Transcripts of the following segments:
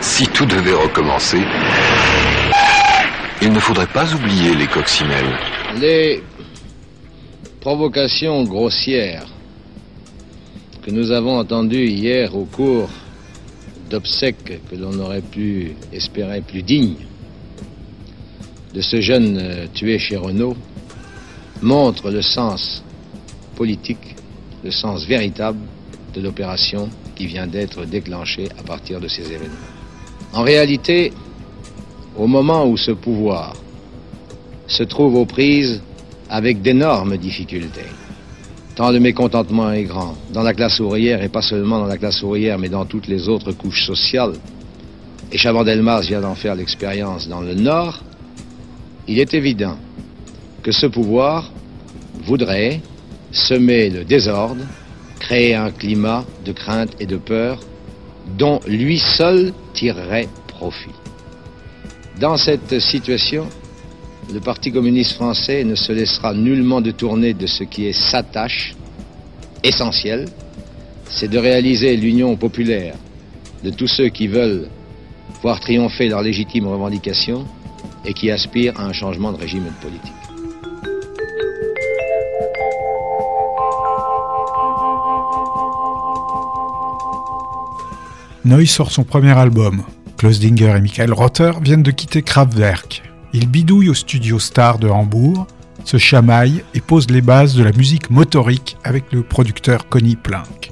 Si tout devait recommencer, il ne faudrait pas oublier les coccinelles. Les provocations grossières que nous avons entendues hier au cours d'obsèques que l'on aurait pu espérer plus dignes de ce jeune tué chez Renault montrent le sens politique, le sens véritable de l'opération qui vient d'être déclenchée à partir de ces événements. En réalité, au moment où ce pouvoir se trouve aux prises avec d'énormes difficultés, tant le mécontentement est grand dans la classe ouvrière, et pas seulement dans la classe ouvrière, mais dans toutes les autres couches sociales, et Chaban-Delmas vient d'en faire l'expérience dans le Nord, il est évident que ce pouvoir voudrait semer le désordre, créer un climat de crainte et de peur dont lui seul tirerait profit. Dans cette situation, le Parti communiste français ne se laissera nullement détourner de ce qui est sa tâche essentielle, c'est de réaliser l'union populaire de tous ceux qui veulent voir triompher leurs légitimes revendications et qui aspirent à un changement de régime et de politique. Neü sort son premier album. Klaus Dinger et Michael Rother viennent de quitter Kraftwerk. Ils bidouillent au studio Star de Hambourg, se chamaillent et posent les bases de la musique motorique avec le producteur Conny Plank.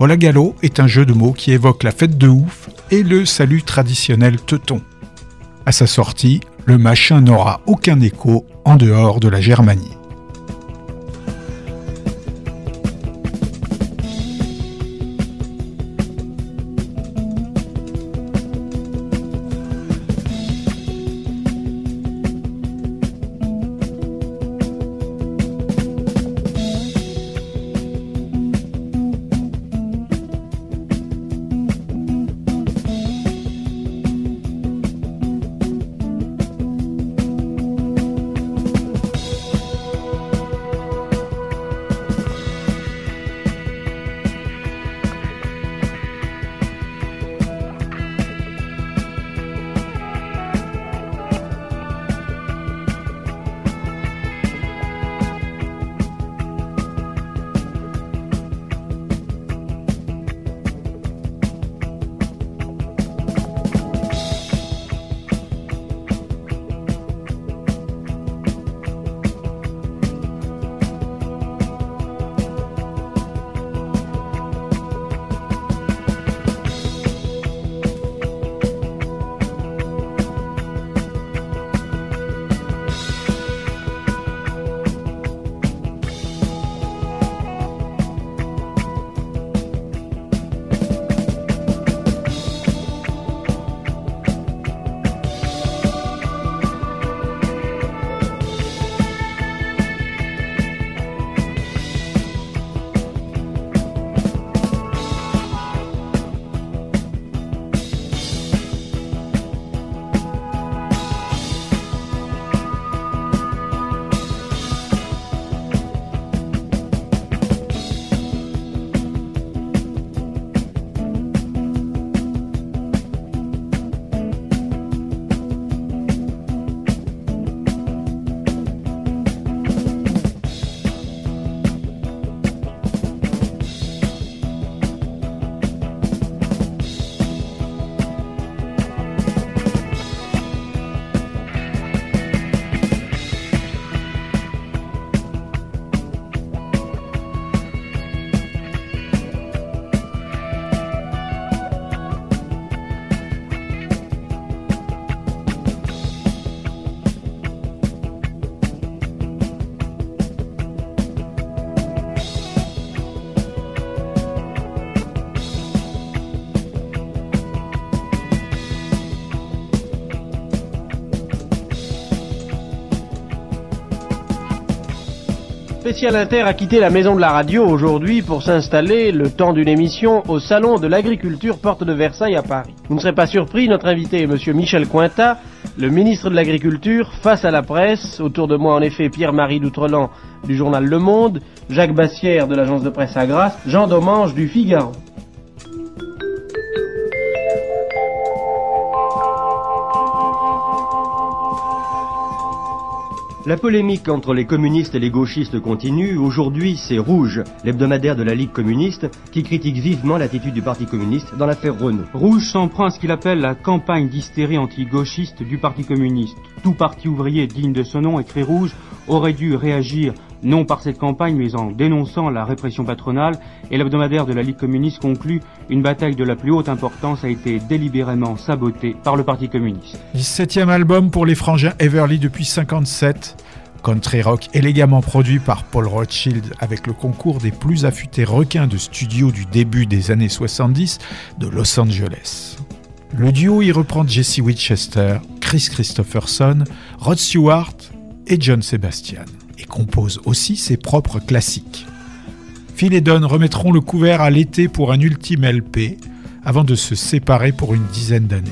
Hallogallo est un jeu de mots qui évoque la fête de ouf et le salut traditionnel teuton. À sa sortie, le machin n'aura aucun écho en dehors de la Germanie. Spécial Inter a quitté la maison de la radio aujourd'hui pour s'installer, le temps d'une émission, au salon de l'agriculture Porte de Versailles à Paris. Vous ne serez pas surpris, notre invité est monsieur Michel Cointat, le ministre de l'Agriculture, face à la presse. Autour de moi en effet Pierre-Marie Doutrelant du journal Le Monde, Jacques Bassière de l'agence de presse Agras, Jean Domange du Figaro. La polémique entre les communistes et les gauchistes continue. Aujourd'hui, c'est Rouge, l'hebdomadaire de la Ligue communiste, qui critique vivement l'attitude du Parti communiste dans l'affaire Renault. Rouge s'en prend à ce qu'il appelle la campagne d'hystérie anti-gauchiste du Parti communiste. Tout parti ouvrier digne de ce nom, écrit Rouge, aurait dû réagir non par cette campagne, mais en dénonçant la répression patronale. Et l'hebdomadaire de la Ligue communiste conclut: une bataille de la plus haute importance a été délibérément sabotée par le Parti communiste. 17e album pour les frangins Everly depuis 57. Country rock élégamment produit par Paul Rothschild avec le concours des plus affûtés requins de studio du début des années 70 de Los Angeles. Le duo y reprend Jesse Winchester, Chris Christopherson, Rod Stewart et John Sebastian, et compose aussi ses propres classiques. Phil et Don remettront le couvert à l'été pour un ultime LP, avant de se séparer pour une dizaine d'années.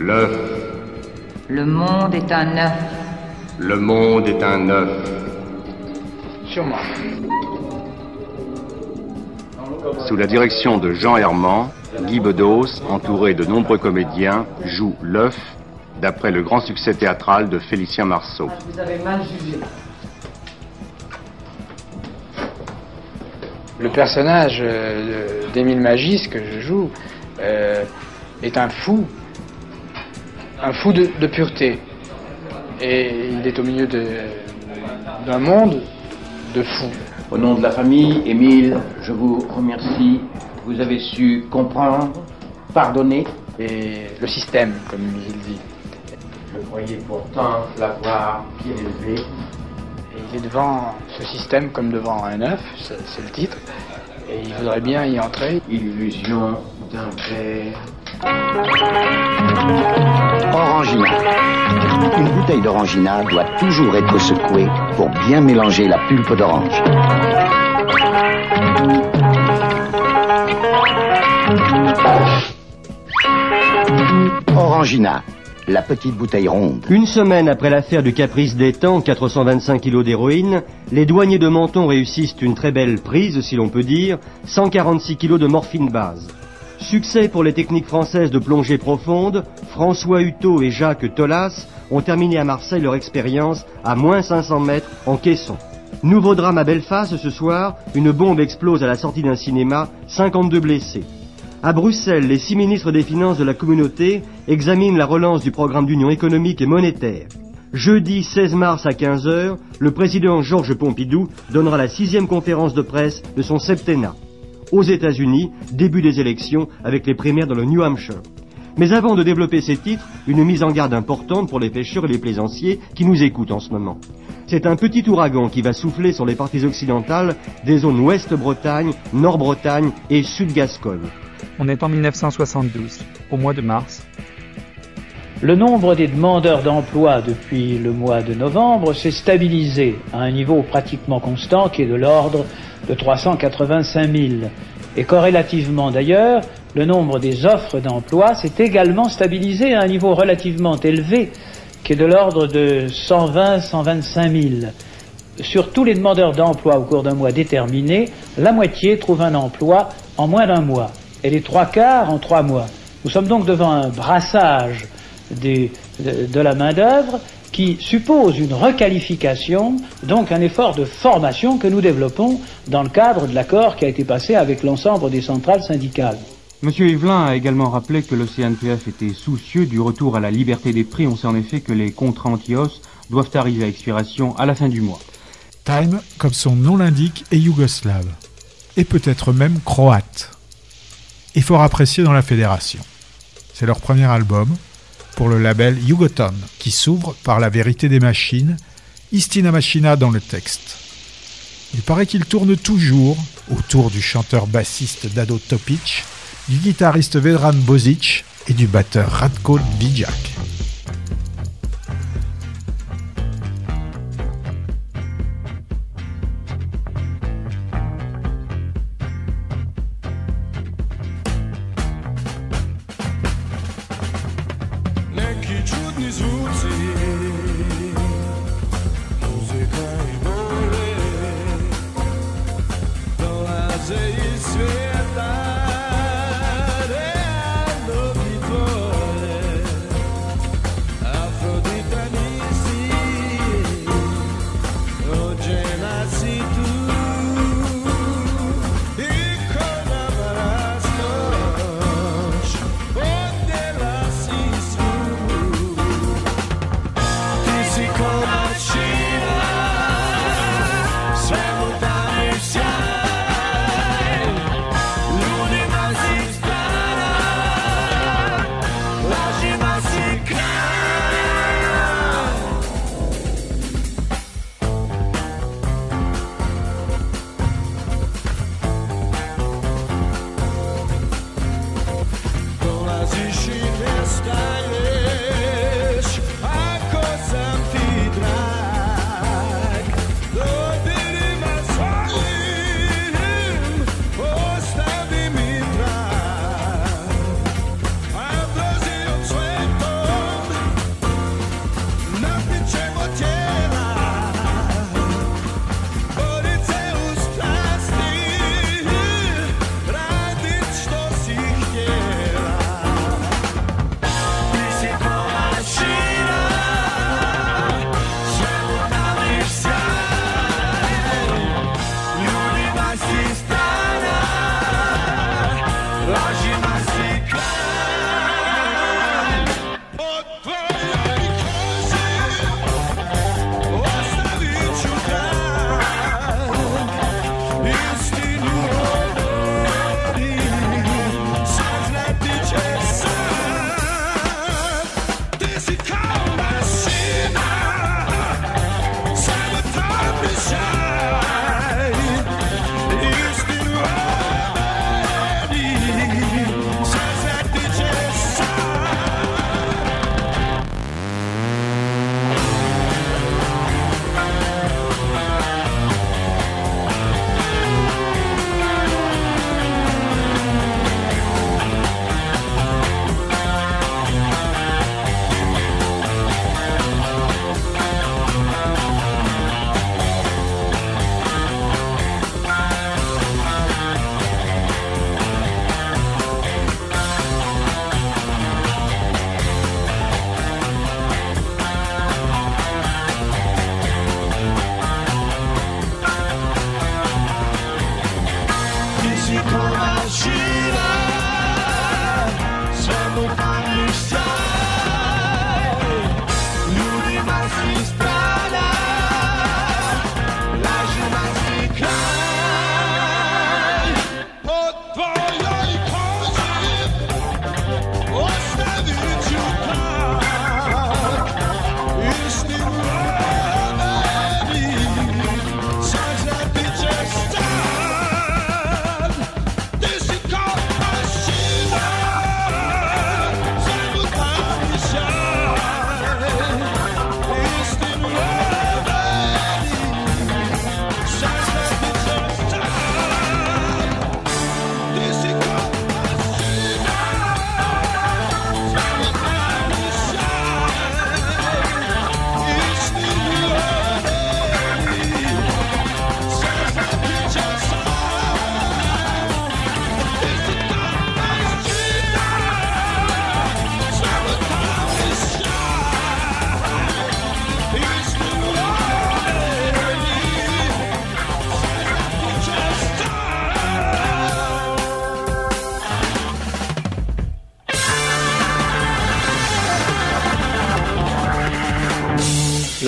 L'œuf. Le monde est un œuf. Le monde est un œuf. Sûrement. Sous la direction de Jean Hermand, Guy Bedos, entouré de nombreux comédiens, joue l'œuf, d'après le grand succès théâtral de Félicien Marceau. Vous avez mal jugé. Le personnage d'Émile Magis que je joue est un fou de pureté, et il est au milieu d'un monde de fous. Au nom de la famille, Émile, je vous remercie, vous avez su comprendre, pardonner. Et le système, comme il dit. Je croyais pourtant l'avoir bien élevé. Et il est devant ce système comme devant un œuf, c'est le titre, et il voudrait bien y entrer. Illusion d'un père. Orangina. Une bouteille d'orangina doit toujours être secouée pour bien mélanger la pulpe d'orange. Orangina, la petite bouteille ronde. Une semaine après l'affaire du Caprice des temps, 425 kilos d'héroïne, les douaniers de Menton réussissent une très belle prise, si l'on peut dire, 146 kilos de morphine base. Succès pour les techniques françaises de plongée profonde, François Uto et Jacques Tolas ont terminé à Marseille leur expérience à moins 500 mètres en caisson. Nouveau drame à Belfast ce soir, une bombe explose à la sortie d'un cinéma, 52 blessés. À Bruxelles, les 6 ministres des Finances de la Communauté examinent la relance du programme d'union économique et monétaire. Jeudi 16 mars à 15h, le président Georges Pompidou donnera la 6e conférence de presse de son septennat. Aux États-Unis, début des élections avec les primaires dans le New Hampshire. Mais avant de développer ces titres, une mise en garde importante pour les pêcheurs et les plaisanciers qui nous écoutent en ce moment. C'est un petit ouragan qui va souffler sur les parties occidentales des zones Ouest-Bretagne, Nord-Bretagne et Sud-Gascogne. On est en 1972, au mois de mars. Le nombre des demandeurs d'emploi depuis le mois de novembre s'est stabilisé à un niveau pratiquement constant qui est de l'ordre de 385 000. Et corrélativement d'ailleurs, le nombre des offres d'emploi s'est également stabilisé à un niveau relativement élevé qui est de l'ordre de 120-125 000. Sur tous les demandeurs d'emploi au cours d'un mois déterminé, la moitié trouve un emploi en moins d'un mois et les 3/4 en 3 mois. Nous sommes donc devant un brassage de la main-d'œuvre qui suppose une requalification, donc un effort de formation que nous développons dans le cadre de l'accord qui a été passé avec l'ensemble des centrales syndicales. Monsieur Evelyn a également rappelé que le CNPF était soucieux du retour à la liberté des prix. On sait en effet que les contrats anti-hausse doivent arriver à expiration à la fin du mois. Time, comme son nom l'indique, est yougoslave, et peut-être même croate, et fort apprécié dans la fédération. C'est leur premier album, pour le label Yugoton, qui s'ouvre par la vérité des machines, Istina Machina dans le texte. Il paraît qu'il tourne toujours autour du chanteur-bassiste Dado Topic, du guitariste Vedran Bozic et du batteur Ratko Bijak.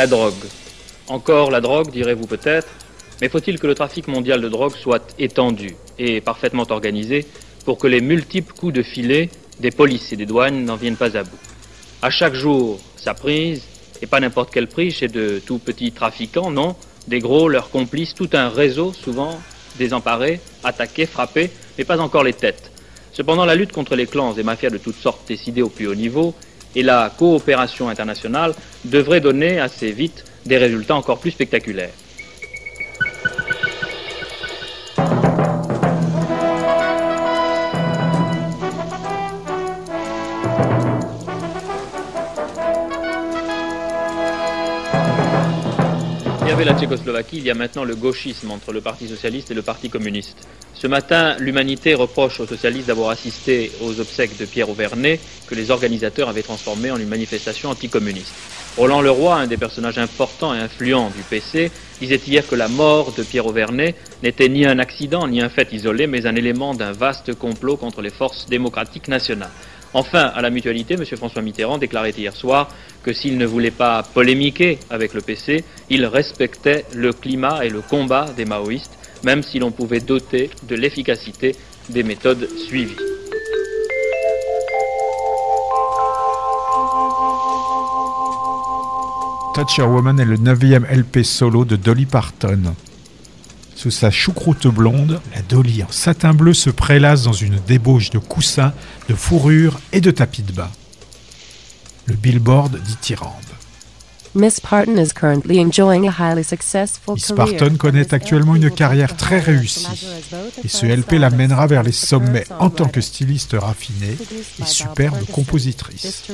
La drogue. Encore la drogue, direz-vous peut-être, mais faut-il que le trafic mondial de drogue soit étendu et parfaitement organisé pour que les multiples coups de filet des polices et des douanes n'en viennent pas à bout. À chaque jour, sa prise, et pas n'importe quelle prise chez de tout petits trafiquants, non, des gros, leurs complices, tout un réseau, souvent désemparés, attaqués, frappés, mais pas encore les têtes. Cependant, la lutte contre les clans et mafias de toutes sortes décidées au plus haut niveau et la coopération internationale devraient donner assez vite des résultats encore plus spectaculaires. La Tchécoslovaquie, il y a maintenant le gauchisme entre le Parti socialiste et le Parti communiste. Ce matin, l'Humanité reproche aux socialistes d'avoir assisté aux obsèques de Pierre Overney que les organisateurs avaient transformé en une manifestation anticommuniste. Roland Leroy, un des personnages importants et influents du PC, disait hier que la mort de Pierre Overney n'était ni un accident ni un fait isolé, mais un élément d'un vaste complot contre les forces démocratiques nationales. Enfin, à la Mutualité, M. François Mitterrand déclarait hier soir que s'il ne voulait pas polémiquer avec le PC, il respectait le climat et le combat des maoïstes, même si l'on pouvait doter de l'efficacité des méthodes suivies. Touch Your Woman est le 9e LP solo de Dolly Parton. Sous sa choucroute blonde, la Dolly en satin bleu se prélasse dans une débauche de coussins, de fourrures et de tapis de bas. Le Billboard dithyrambe. Miss Parton connaît actuellement une carrière très réussie et ce LP la mènera vers les sommets en tant que styliste raffinée et superbe compositrice.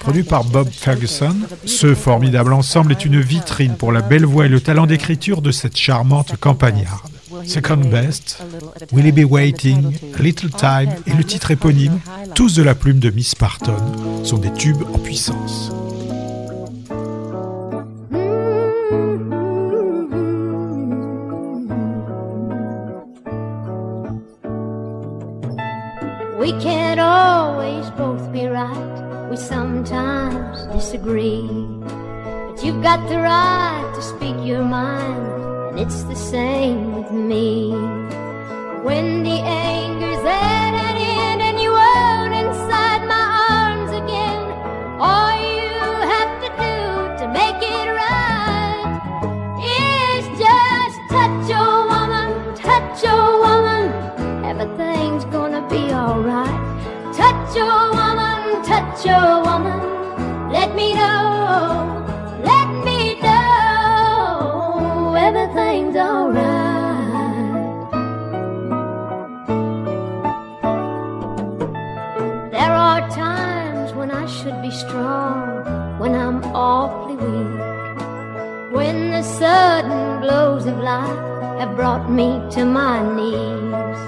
Produit par Bob Ferguson, ce formidable ensemble est une vitrine pour la belle voix et le talent d'écriture de cette charmante campagnarde. Second Best, Will He Be Waiting, A Little Time et le titre éponyme, tous de la plume de Miss Parton, sont des tubes en puissance. We can't always both be right. We sometimes disagree. But you've got the right to speak your mind, and it's the same with me. When the anger's at an end and you own inside my arms again, all you have to do to make it right is just touch your woman, touch your woman. Everything's gonna be alright. Touch your woman, let me know, everything's alright. There are times when I should be strong, when I'm awfully weak, when the sudden blows of life have brought me to my knees.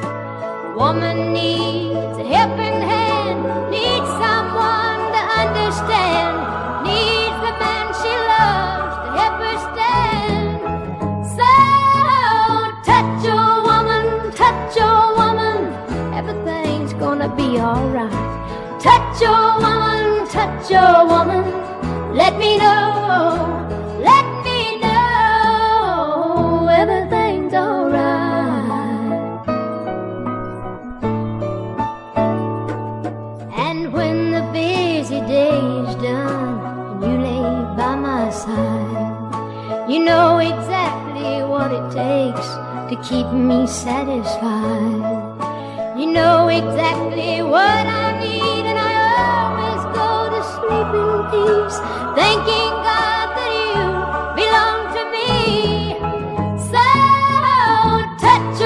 Woman needs a helping hand, needs someone to understand, needs the man she loves to help her stand. So touch your woman, everything's gonna be alright. Touch your woman, let me know, everything's alright. You know exactly what it takes to keep me satisfied. You know exactly what I need, and I always go to sleep in peace, thanking God that you belong to me. So touch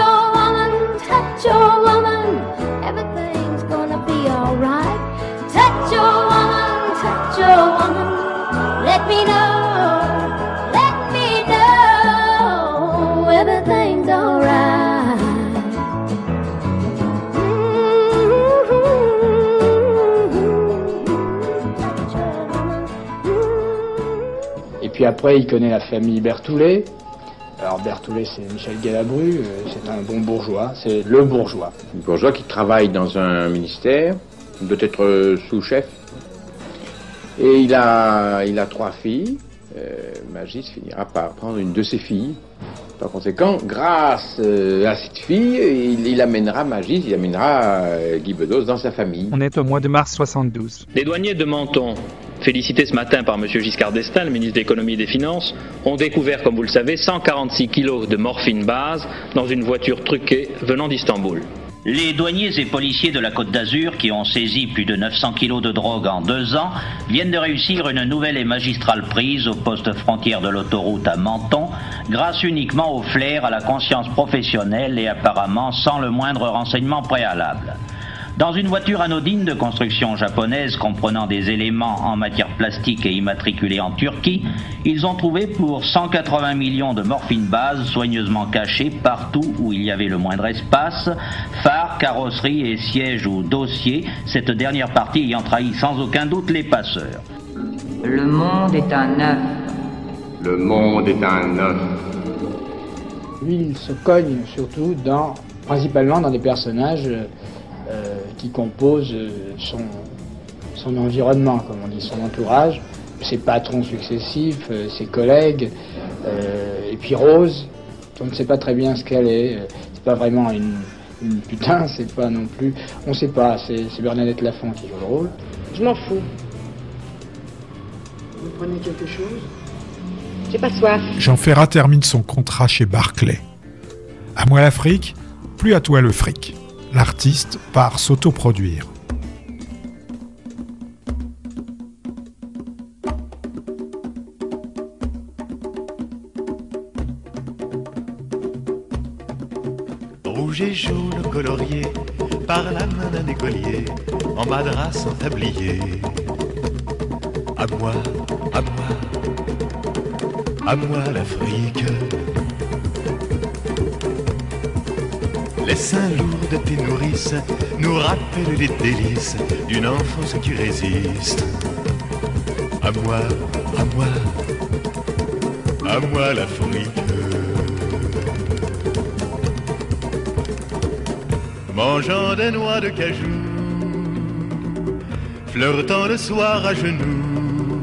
your woman, everything's gonna be alright. Touch your woman, let me know. Puis après, il connaît la famille Bertoulet. Alors Bertoulet, c'est Michel Galabru, c'est un bon bourgeois, c'est le bourgeois. Un bourgeois qui travaille dans un ministère, doit être sous-chef. Et il a trois filles, Magis finira par prendre une de ses filles. Par conséquent, grâce à cette fille, il amènera Magis, il amènera Guy Bedos dans sa famille. On est au mois de mars 72. Les douaniers de Menton, félicités ce matin par M. Giscard d'Estaing, le ministre de l'Économie et des Finances, ont découvert, comme vous le savez, 146 kilos de morphine base dans une voiture truquée venant d'Istanbul. Les douaniers et policiers de la Côte d'Azur, qui ont saisi plus de 900 kilos de drogue en 2 ans, viennent de réussir une nouvelle et magistrale prise au poste frontière de l'autoroute à Menton, grâce uniquement au flair, à la conscience professionnelle et apparemment sans le moindre renseignement préalable. Dans une voiture anodine de construction japonaise comprenant des éléments en matière plastique et immatriculée en Turquie, ils ont trouvé pour 180 millions de morphine base soigneusement cachés partout où il y avait le moindre espace, phares, carrosserie et sièges ou dossiers, cette dernière partie ayant trahi sans aucun doute les passeurs. Le monde est un œuf. Le monde est un œuf. Lui, il se cogne surtout principalement dans des personnages qui compose son environnement, comme on dit, son entourage, ses patrons successifs, ses collègues, et puis Rose, on ne sait pas très bien ce qu'elle est, c'est pas vraiment une putain, c'est pas non plus, on sait pas, c'est Bernadette Lafont qui joue le rôle. Je m'en fous. Vous prenez quelque chose? J'ai pas soif. Jean Ferrat termine son contrat chez Barclay. À moi l'Afrique, plus à toi le fric. L'artiste part s'autoproduire. Rouge et jaune colorié par la main d'un écolier en madras sans tablier. À moi, à moi, à moi l'Afrique. Les seins lourds de tes nourrices nous rappellent les délices d'une enfance qui résiste. À moi, à moi, à moi l'Afrique. Mangeant des noix de cajou, flirtant le soir à genoux,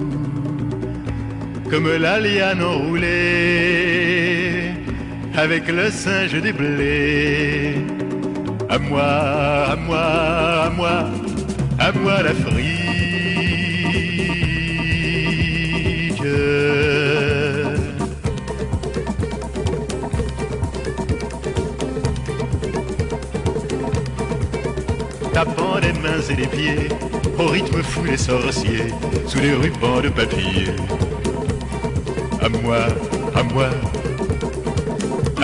comme la liane enroulée, avec le singe des blés. À moi, à moi, à moi, à moi l'Afrique. Tapant les mains et les pieds au rythme fou des sorciers sous les rubans de papier. À moi, à moi,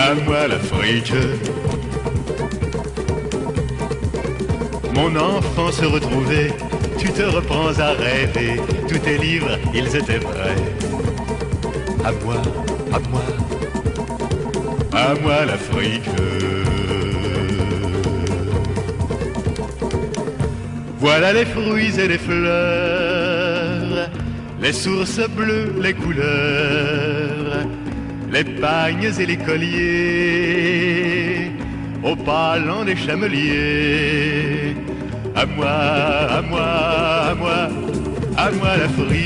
à moi l'Afrique. Mon enfant se retrouvait, tu te reprends à rêver, tous tes livres, ils étaient vrais. À moi, à moi, à moi l'Afrique. Voilà les fruits et les fleurs, les sources bleues, les couleurs, les pagnes et les colliers, au palan des chameliers. À moi, à moi, à moi, à moi l'Afrique.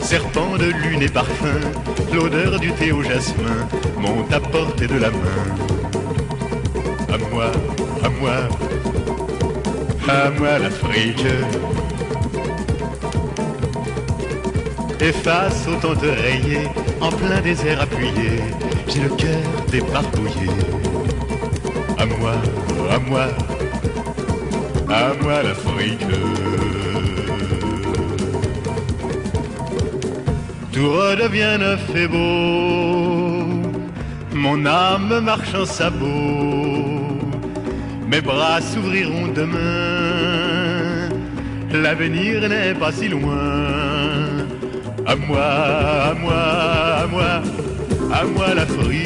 Serpent de lune et parfum, l'odeur du thé au jasmin monte à portée de la main. À moi, à moi, à moi l'Afrique. Et face aux tentes rayées, en plein désert appuyé, j'ai le cœur débarbouillé. À moi, à moi, à moi l'Afrique. Tout redevient neuf et beau, mon âme marche en sabots. Mes bras s'ouvriront demain, l'avenir n'est pas si loin. À moi, à moi, à moi, à moi l'Afrique.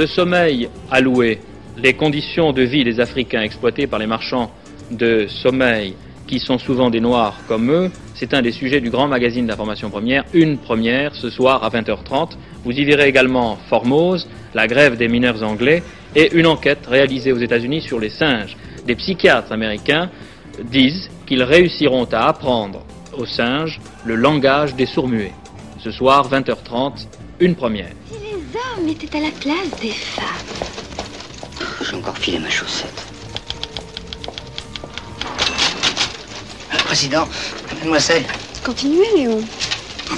Le sommeil alloué, les conditions de vie des Africains exploités par les marchands de sommeil, qui sont souvent des Noirs comme eux, c'est un des sujets du grand magazine d'information première, Une Première, ce soir à 20h30. Vous y verrez également Formose, la grève des mineurs anglais, et une enquête réalisée aux États-Unis sur les singes. Des psychiatres américains disent qu'ils réussiront à apprendre aux singes le langage des sourds-muets. Ce soir, 20h30, Une Première. Si les hommes étaient à la place des femmes... J'ai encore filé ma chaussette. Président, mademoiselle. Continuez, Léon.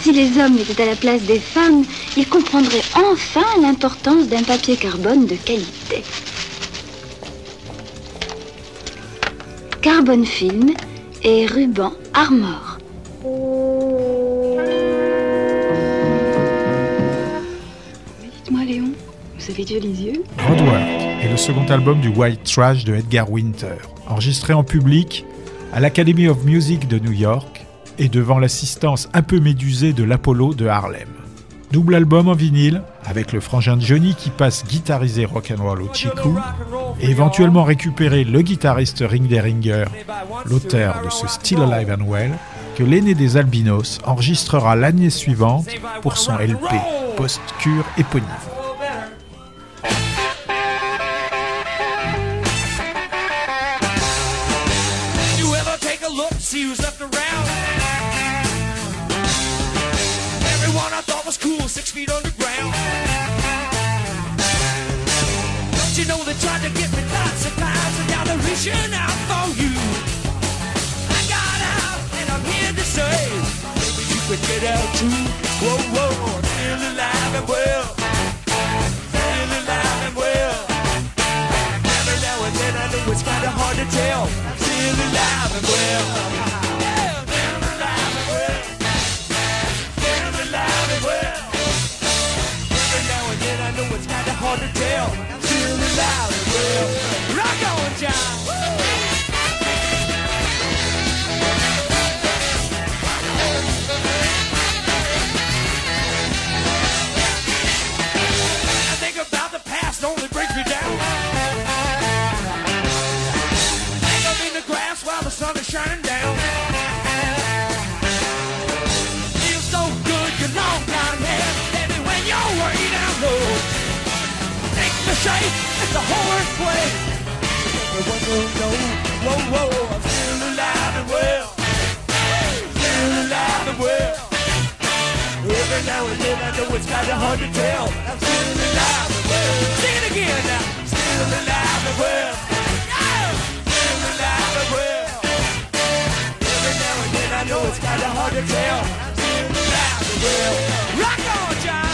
Si les hommes étaient à la place des femmes, ils comprendraient enfin l'importance d'un papier carbone de qualité. Carbone film et ruban Armor. Mais dites-moi, Léon, vous avez déjà les yeux? Roadwork est le second album du White Trash de Edgar Winter, enregistré en public à l'Academy of Music de New York et devant l'assistance un peu médusée de l'Apollo de Harlem. Double album en vinyle, avec le frangin de Johnny qui passe guitariser rock'n'roll au Chiku et éventuellement récupérer le guitariste Ring Deringer, l'auteur de ce Still Alive and Well, que l'aîné des Albinos enregistrera l'année suivante pour son LP post-cure éponyme. Cool, 6 feet underground. Don't you know they tried to get me lots of times, and now they're reaching out for you. I got out, and I'm here to say, maybe you could get out too. Whoa, whoa, still alive and well. Still alive and well. Every now and then I know it's kinda hard to tell. Still alive and well. Shining down, feels so good, your long down hair, baby, when you're way down low. Take the shake, it's the whole earth's way. Everyone will know, whoa, whoa, I'm still alive and well. Still alive and well. Every now and then I know it's kinda hard to tell. I'm still alive and well. Sing it again now. Still alive and well. Still alive and well. I know it's kinda hard to tell. I'm still alive and well. Rock on, John!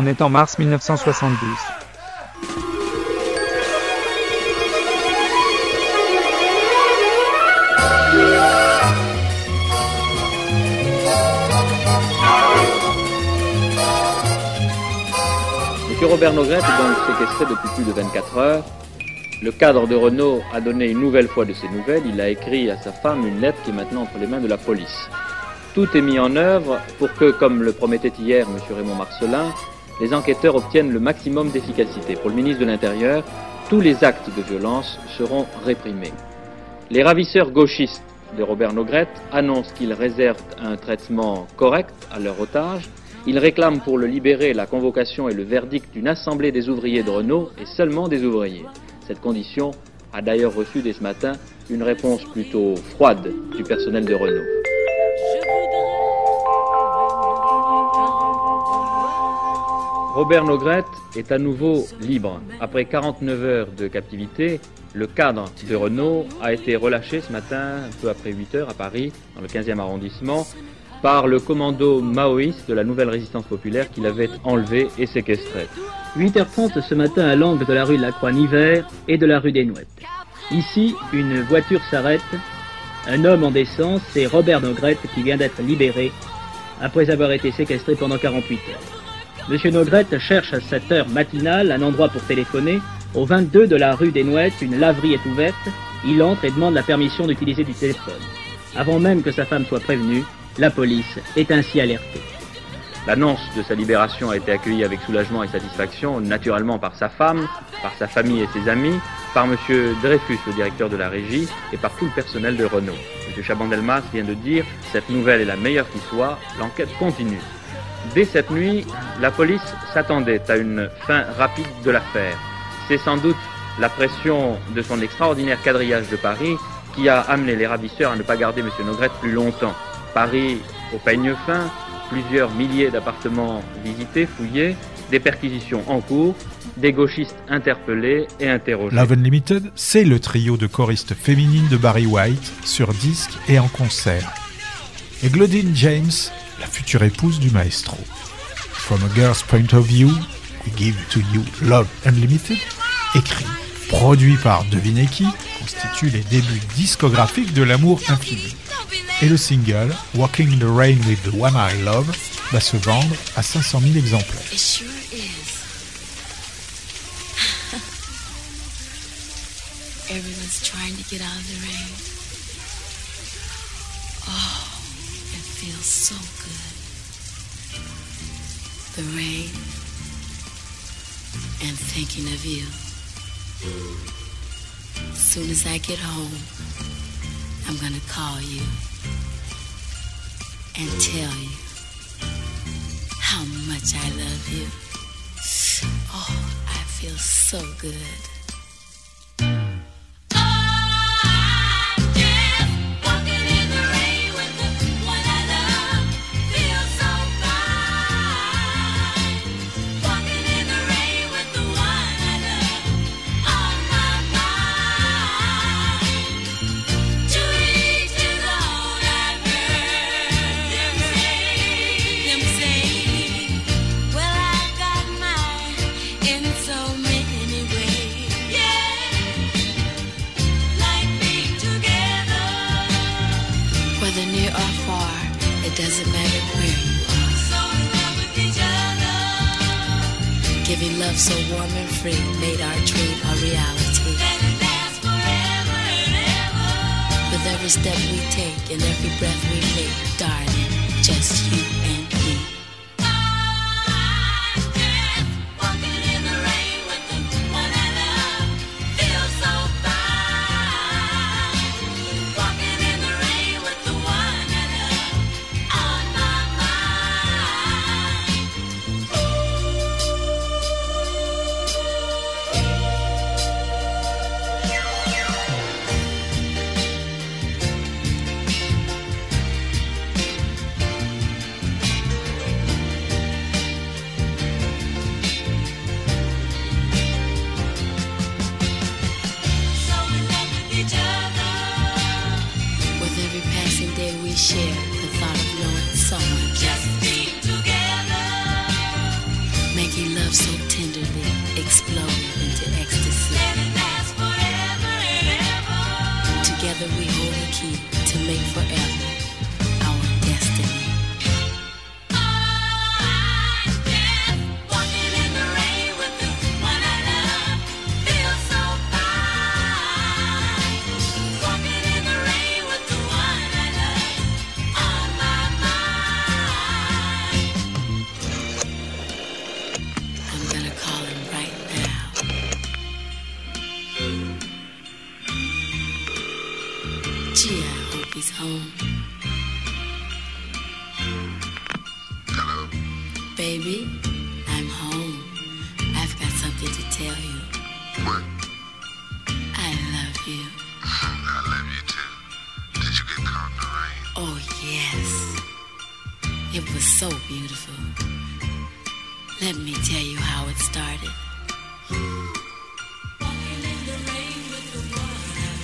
On est en mars 1972. Monsieur Robert Nogrette est donc séquestré depuis plus de 24 heures. Le cadre de Renault a donné une nouvelle fois de ses nouvelles. Il a écrit à sa femme une lettre qui est maintenant entre les mains de la police. Tout est mis en œuvre pour que, comme le promettait hier M. Raymond Marcellin, les enquêteurs obtiennent le maximum d'efficacité. Pour le ministre de l'Intérieur, tous les actes de violence seront réprimés. Les ravisseurs gauchistes de Robert Nogrette annoncent qu'ils réservent un traitement correct à leur otage. Ils réclament pour le libérer la convocation et le verdict d'une assemblée des ouvriers de Renault et seulement des ouvriers. Cette condition a d'ailleurs reçu dès ce matin une réponse plutôt froide du personnel de Renault. Robert Nogrette est à nouveau libre. Après 49 heures de captivité, le cadre de Renault a été relâché ce matin, un peu après 8 heures à Paris, dans le 15e arrondissement, par le commando maoïste de la Nouvelle Résistance Populaire qui l'avait enlevé et séquestré. 8h30 ce matin à l'angle de la rue de la Croix-Nivert et de la rue des Nouettes. Ici, une voiture s'arrête, un homme en descend, c'est Robert Nogrette qui vient d'être libéré après avoir été séquestré pendant 48 heures. Monsieur Nogrette cherche à 7 heures matinale un endroit pour téléphoner. Au 22 de la rue des Nouettes, une laverie est ouverte. Il entre et demande la permission d'utiliser du téléphone. Avant même que sa femme soit prévenue, la police est ainsi alertée. L'annonce de sa libération a été accueillie avec soulagement et satisfaction, naturellement par sa femme, par sa famille et ses amis, par M. Dreyfus, le directeur de la régie, et par tout le personnel de Renault. M. Chaban-Delmas vient de dire « Cette nouvelle est la meilleure qui soit, l'enquête continue ». Dès cette nuit, la police s'attendait à une fin rapide de l'affaire. C'est sans doute la pression de son extraordinaire quadrillage de Paris qui a amené les ravisseurs à ne pas garder M. Nogrette plus longtemps. Paris au peigne fin, plusieurs milliers d'appartements visités, fouillés, des perquisitions en cours, des gauchistes interpellés et interrogés. Love Unlimited, c'est le trio de choristes féminines de Barry White sur disque et en concert. Et Glodine James, la future épouse du maestro. From a girl's point of view, we give to you Love Unlimited, écrit, produit par devinez qui, constitue les débuts discographiques de l'amour infini. Et le single « Walking the Rain with the One I Love » va se vendre à 500 000 exemplaires. I'm gonna call you and tell you how much I love you. Oh, I feel so good. Doesn't matter where you are. So in love with each other. Giving love so warm and free made our dream a reality. Let it last forever and ever. With every step we take and every breath we make, darling, just you and me. I dance, walking in the rain with the one I love. Feels so fine. Walking in the rain with the one I love. make you love so tenderly explode into ecstasy. Let it last forever and ever. Together we hold the key to make forever our destiny. I'm just walking in the rain with the one I love. Feels so fine. Walking in the rain with the one I love on my mind. I'm gonna call him right now. Gee, I hope he's home. Hello. Baby, I'm home. I've got something to tell you. What? I love you. I love you too. Did you get caught in the rain? Oh, yes. It was so beautiful. Let me tell you how it started. Walking in the rain with the one I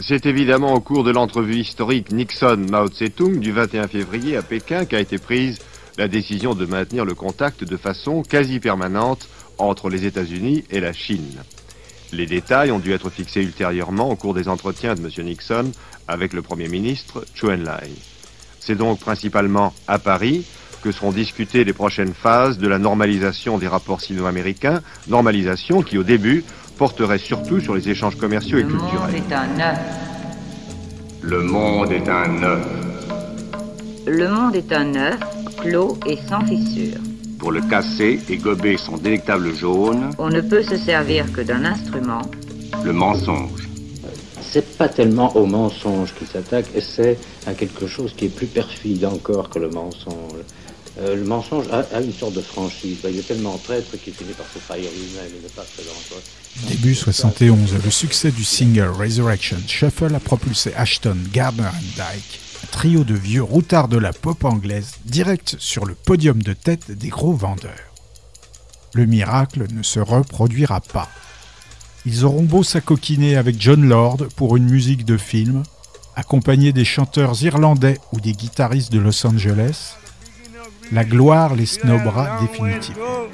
C'est évidemment au cours de l'entrevue historique Nixon-Mao Tse-tung du 21 février à Pékin qu'a été prise la décision de maintenir le contact de façon quasi permanente entre les États-Unis et la Chine. Les détails ont dû être fixés ultérieurement au cours des entretiens de M. Nixon avec le Premier ministre Chou En-lai. C'est donc principalement à Paris que seront discutées les prochaines phases de la normalisation des rapports sino-américains, normalisation qui, au début, porterait surtout sur les échanges commerciaux et culturels. Le monde est un œuf. Le monde est un œuf. Le monde est un œuf, clos et sans fissure. Pour le casser et gober son délectable jaune, on ne peut se servir que d'un instrument, le mensonge. C'est pas tellement au mensonge qu'il s'attaque, c'est à quelque chose qui est plus perfide encore que le mensonge. Le mensonge a une sorte de franchise. Il est tellement traître qu'il finit par se faillir lui-même. Il n'est pas très dangereux. Début 71, le succès du single Resurrection Shuffle a propulsé Ashton, Gardner & Dyke, un trio de vieux routards de la pop anglaise, direct sur le podium de tête des gros vendeurs. Le miracle ne se reproduira pas. Ils auront beau s'acoquiner avec John Lord pour une musique de film, accompagnés des chanteurs irlandais ou des guitaristes de Los Angeles, la gloire les snobera définitivement.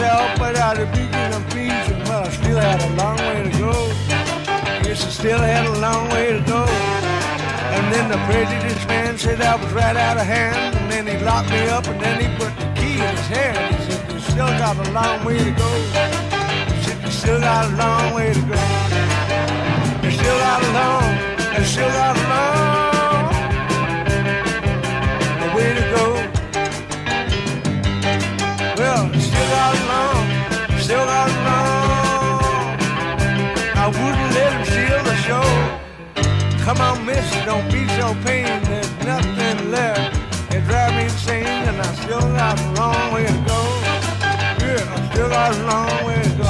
I was right out of hand, and then he locked me up, and then he put the key in his hand. He said, you still got a long way to go. He said, you still got a long way to go. You still got a long, you still got a long way to go. Well, you still got a long, still got a long. I wouldn't let him steal the show. Come on, miss, don't be so pain. Nothing left, it drives me insane, and I still got a long way to go. Yeah, I still got a long way to go.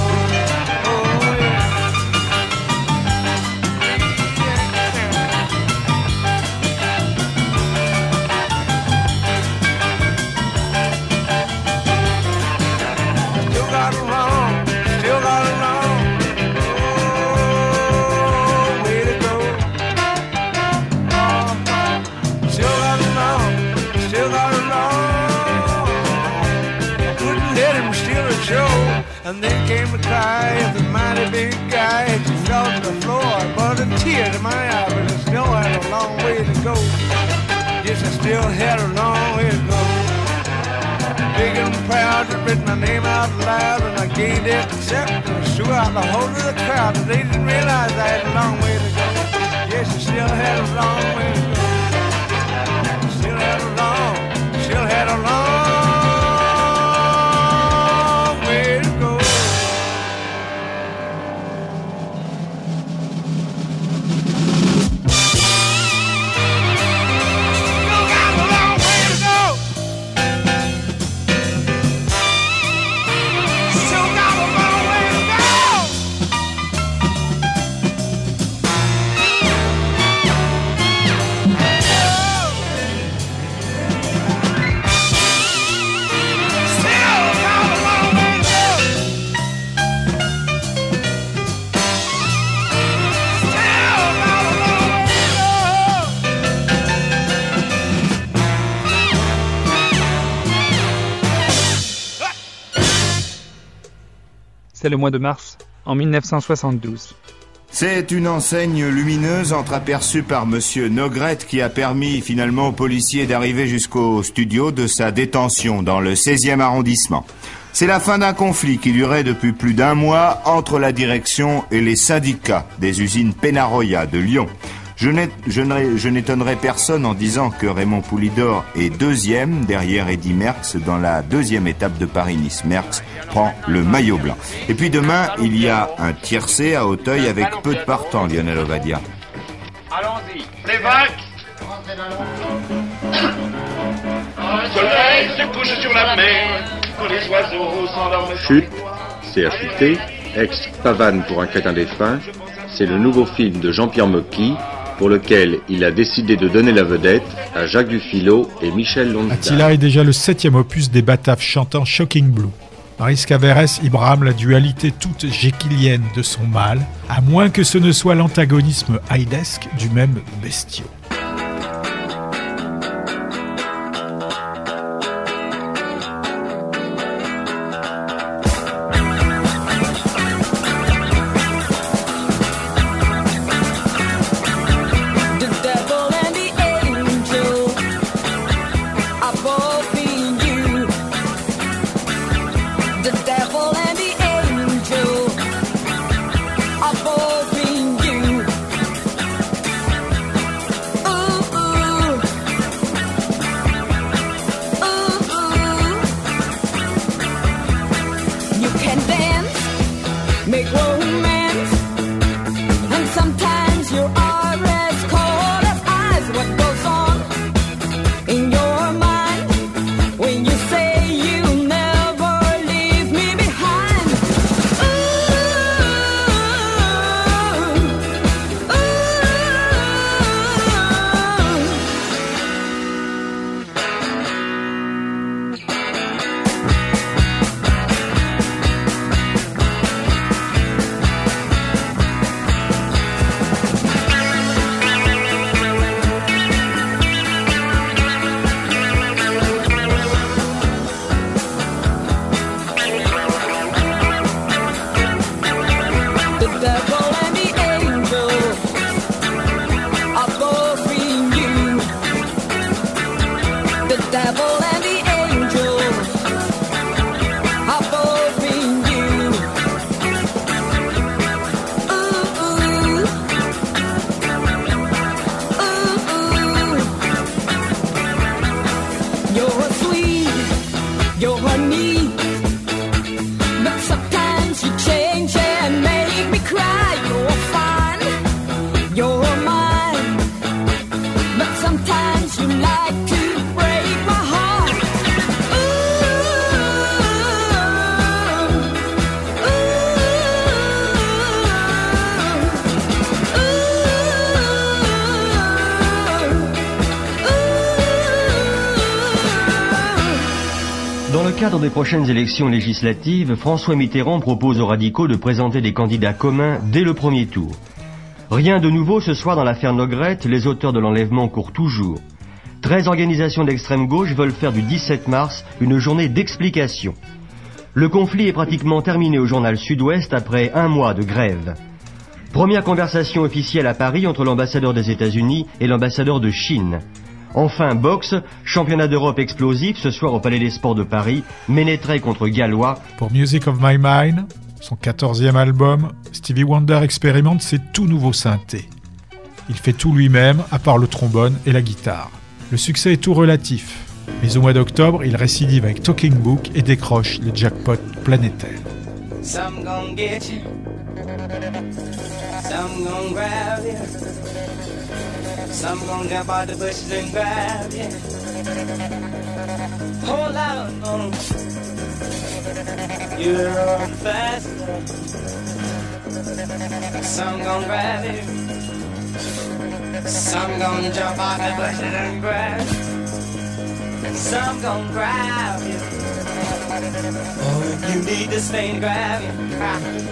And then came the cry of the mighty big guy, and she fell to the floor, but a tear to my eye, but I still had a long way to go. Yes, I still had a long way to go. big and proud, that written my name out loud, and I gained it, acceptance throughout the whole of the crowd, but they didn't realize I had a long way to go. Yes, I still had a long way to go. Still had a long way to go. Still got a long way to go. Still got a long way to go. C'est le mois de mars, en 1972. C'est une enseigne lumineuse entreaperçue par Monsieur Nogrette qui a permis finalement aux policiers d'arriver jusqu'au studio de sa détention dans le 16e arrondissement. C'est la fin d'un conflit qui durait depuis plus d'un mois entre la direction et les syndicats des usines Penaroya de Lyon. Je n'étonnerai personne en disant que Raymond Poulidor est deuxième derrière Eddy Merckx dans la deuxième étape de Paris-Nice. Merckx prend le maillot blanc. Et puis demain, il y a un tiercé à Auteuil avec peu de partants, Lionel Ovadia. Allons-y. Les vagues. Le soleil se couche sur la mer, quand les oiseaux s'endorment. Chute, CHUT, ex-pavane pour un crétin défunt, c'est le nouveau film de Jean-Pierre Mocky, pour lequel il a décidé de donner la vedette à Jacques Dufilot et Michel Londetal. Attila est déjà le 7e opus des Bataves chantant Shocking Blue. Maryse Cavérès y brame la dualité toute jéquilienne de son mâle, à moins que ce ne soit l'antagonisme haydesque du même bestiau. Dans les prochaines élections législatives, François Mitterrand propose aux radicaux de présenter des candidats communs dès le premier tour. Rien de nouveau ce soir dans l'affaire Nogrette, les auteurs de l'enlèvement courent toujours. 13 organisations d'extrême gauche veulent faire du 17 mars une journée d'explication. Le conflit est pratiquement terminé au journal Sud-Ouest après un mois de grève. Première conversation officielle à Paris entre l'ambassadeur des États-Unis et l'ambassadeur de Chine. Enfin, boxe, championnat d'Europe explosif ce soir au Palais des Sports de Paris, Ménétré contre Gallois. Pour Music of My Mind, son 14e album, Stevie Wonder expérimente ses tout nouveaux synthés. Il fait tout lui-même, à part le trombone et la guitare. Le succès est tout relatif, mais au mois d'octobre, il récidive avec Talking Book et décroche le jackpot planétaire. Some gon' get you, some gon' grab you, some gon' jump out the bushes and grab you. Hold out on you, run faster. Some gon' grab you, some gon' jump out the bushes and grab you. Some gon' grab you. Oh, if you need this thing, grab it.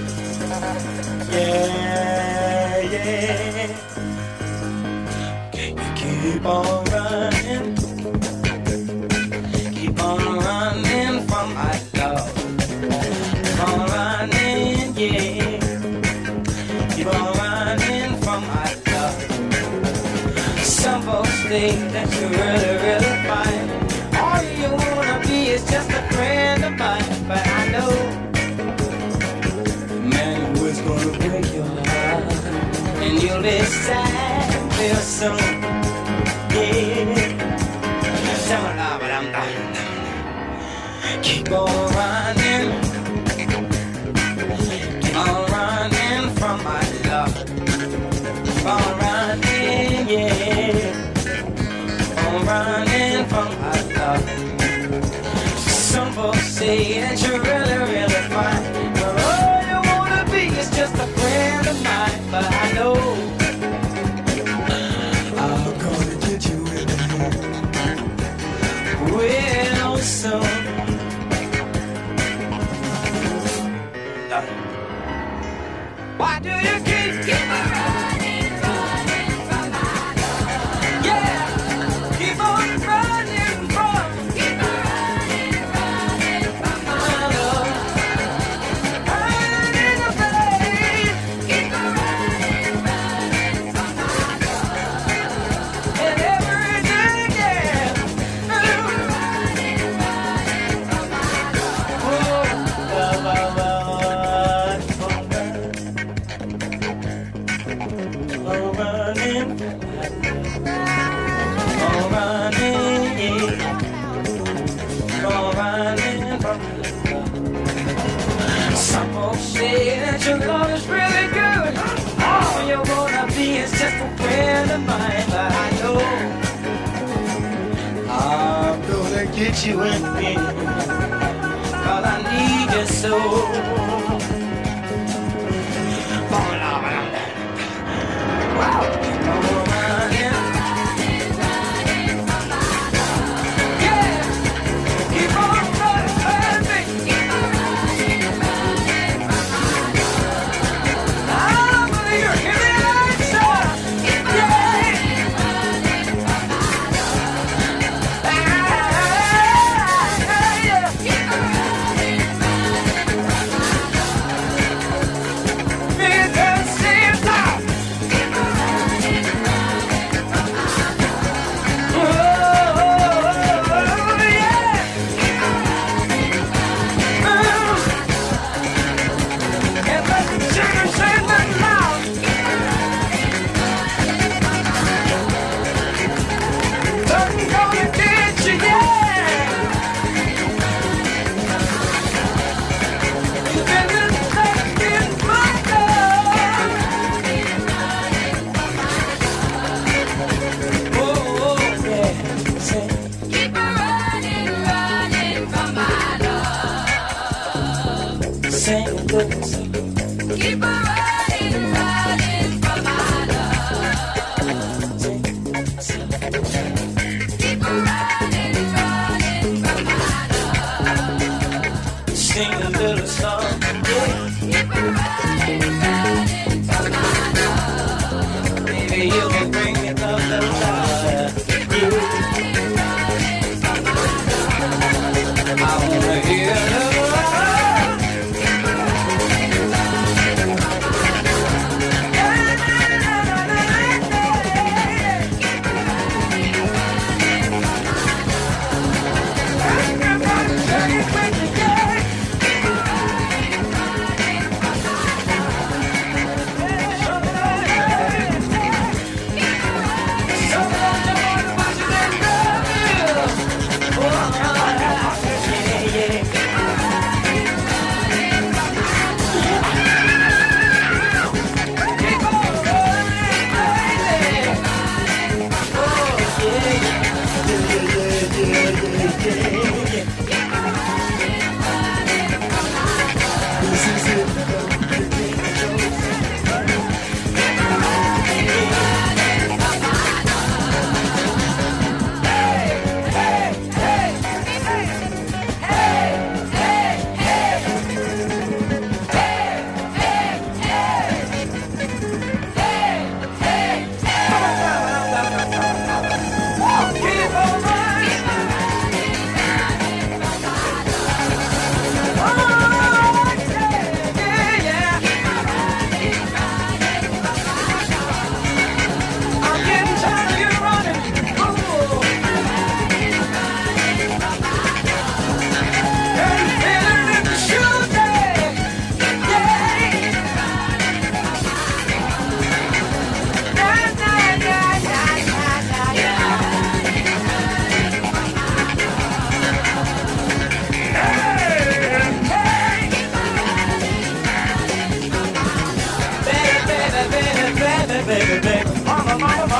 Yeah, yeah. Can you keep on running? Keep on running from my love. Keep on running, yeah. Keep on running from my love. Some folks think that you really fine. All you wanna be is just a friend of mine, but I know, man, who's gonna break your heart, and you'll be sad real soon, yeah. Keep on running, keep on running from my love, keep on running, yeah, keep on running from my love. Some folks say that you're really fine, but all you wanna be is just a friend of mine. But I know I'm gonna get you in the end, real soon. Why do you keep around? Get you in me, 'cause I need you so. Wow.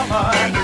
summer.